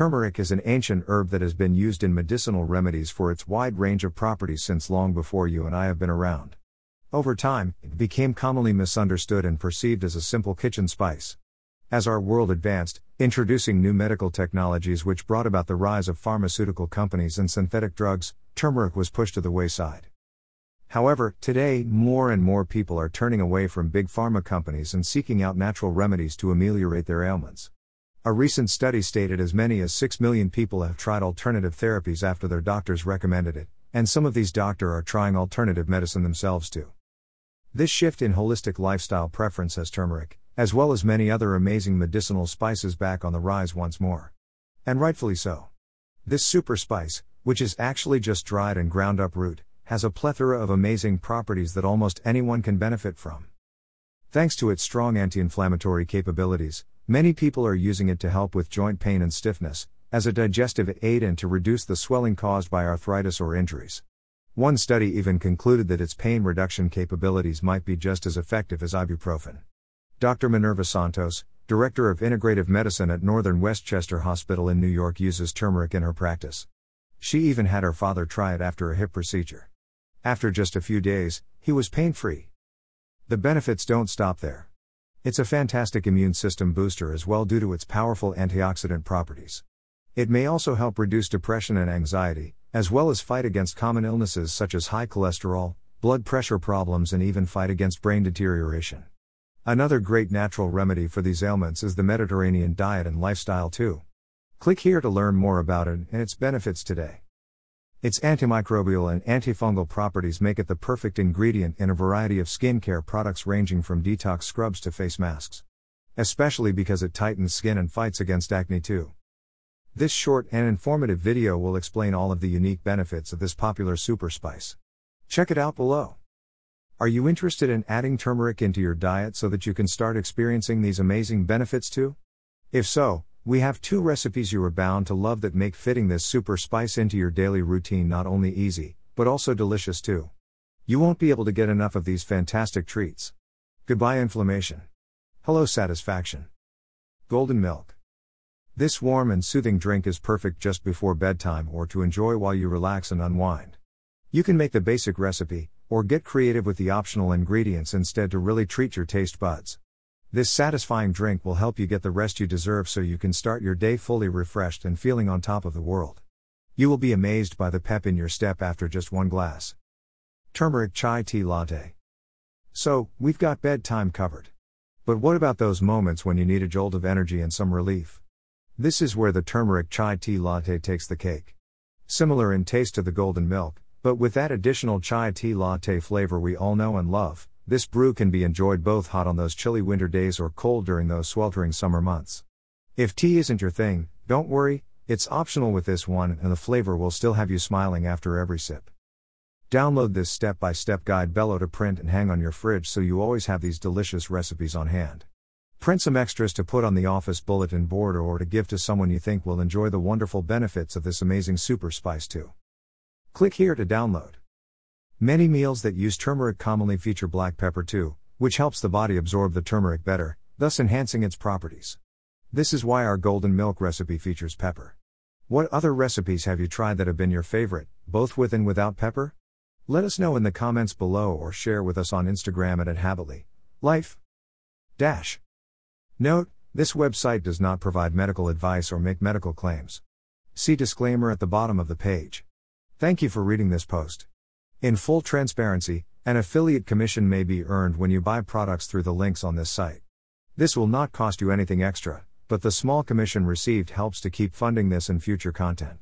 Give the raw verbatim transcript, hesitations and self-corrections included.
Turmeric is an ancient herb that has been used in medicinal remedies for its wide range of properties since long before you and I have been around. Over time, it became commonly misunderstood and perceived as a simple kitchen spice. As our world advanced, introducing new medical technologies which brought about the rise of pharmaceutical companies and synthetic drugs, turmeric was pushed to the wayside. However, today, more and more people are turning away from big pharma companies and seeking out natural remedies to ameliorate their ailments. A recent study stated as many as six million people have tried alternative therapies after their doctors recommended it, and some of these doctors are trying alternative medicine themselves too. This shift in holistic lifestyle preference has turmeric, as well as many other amazing medicinal spices, back on the rise once more. And rightfully so. This super spice, which is actually just dried and ground up root, has a plethora of amazing properties that almost anyone can benefit from. Thanks to its strong anti-inflammatory capabilities, many people are using it to help with joint pain and stiffness, as a digestive aid and to reduce the swelling caused by arthritis or injuries. One study even concluded that its pain reduction capabilities might be just as effective as ibuprofen. Doctor Minerva Santos, Director of Integrative Medicine at Northern Westchester Hospital in New York, uses turmeric in her practice. She even had her father try it after a hip procedure. After just a few days, he was pain-free. The benefits don't stop there. It's a fantastic immune system booster as well due to its powerful antioxidant properties. It may also help reduce depression and anxiety, as well as fight against common illnesses such as high cholesterol, blood pressure problems, and even fight against brain deterioration. Another great natural remedy for these ailments is the Mediterranean diet and lifestyle too. Click here to learn more about it and its benefits today. Its antimicrobial and antifungal properties make it the perfect ingredient in a variety of skincare products ranging from detox scrubs to face masks. Especially because it tightens skin and fights against acne too. This short and informative video will explain all of the unique benefits of this popular super spice. Check it out below. Are you interested in adding turmeric into your diet so that you can start experiencing these amazing benefits too? If so, we have two recipes you are bound to love that make fitting this super spice into your daily routine not only easy, but also delicious too. You won't be able to get enough of these fantastic treats. Goodbye inflammation. Hello satisfaction. Golden milk. This warm and soothing drink is perfect just before bedtime or to enjoy while you relax and unwind. You can make the basic recipe, or get creative with the optional ingredients instead to really treat your taste buds. This satisfying drink will help you get the rest you deserve so you can start your day fully refreshed and feeling on top of the world. You will be amazed by the pep in your step after just one glass. Turmeric Chai Tea Latte. So, we've got bedtime covered. But what about those moments when you need a jolt of energy and some relief? This is where the Turmeric Chai Tea Latte takes the cake. Similar in taste to the golden milk, but with that additional chai tea latte flavor we all know and love, this brew can be enjoyed both hot on those chilly winter days or cold during those sweltering summer months. If tea isn't your thing, don't worry, it's optional with this one and the flavor will still have you smiling after every sip. Download this step-by-step guide below to print and hang on your fridge so you always have these delicious recipes on hand. Print some extras to put on the office bulletin board or to give to someone you think will enjoy the wonderful benefits of this amazing super spice too. Click here to download. Many meals that use turmeric commonly feature black pepper too, which helps the body absorb the turmeric better, thus enhancing its properties. This is why our golden milk recipe features pepper. What other recipes have you tried that have been your favorite, both with and without pepper? Let us know in the comments below or share with us on Instagram at habitly dot life. Dash. Note, this website does not provide medical advice or make medical claims. See disclaimer at the bottom of the page. Thank you for reading this post. In full transparency, an affiliate commission may be earned when you buy products through the links on this site. This will not cost you anything extra, but the small commission received helps to keep funding this and future content.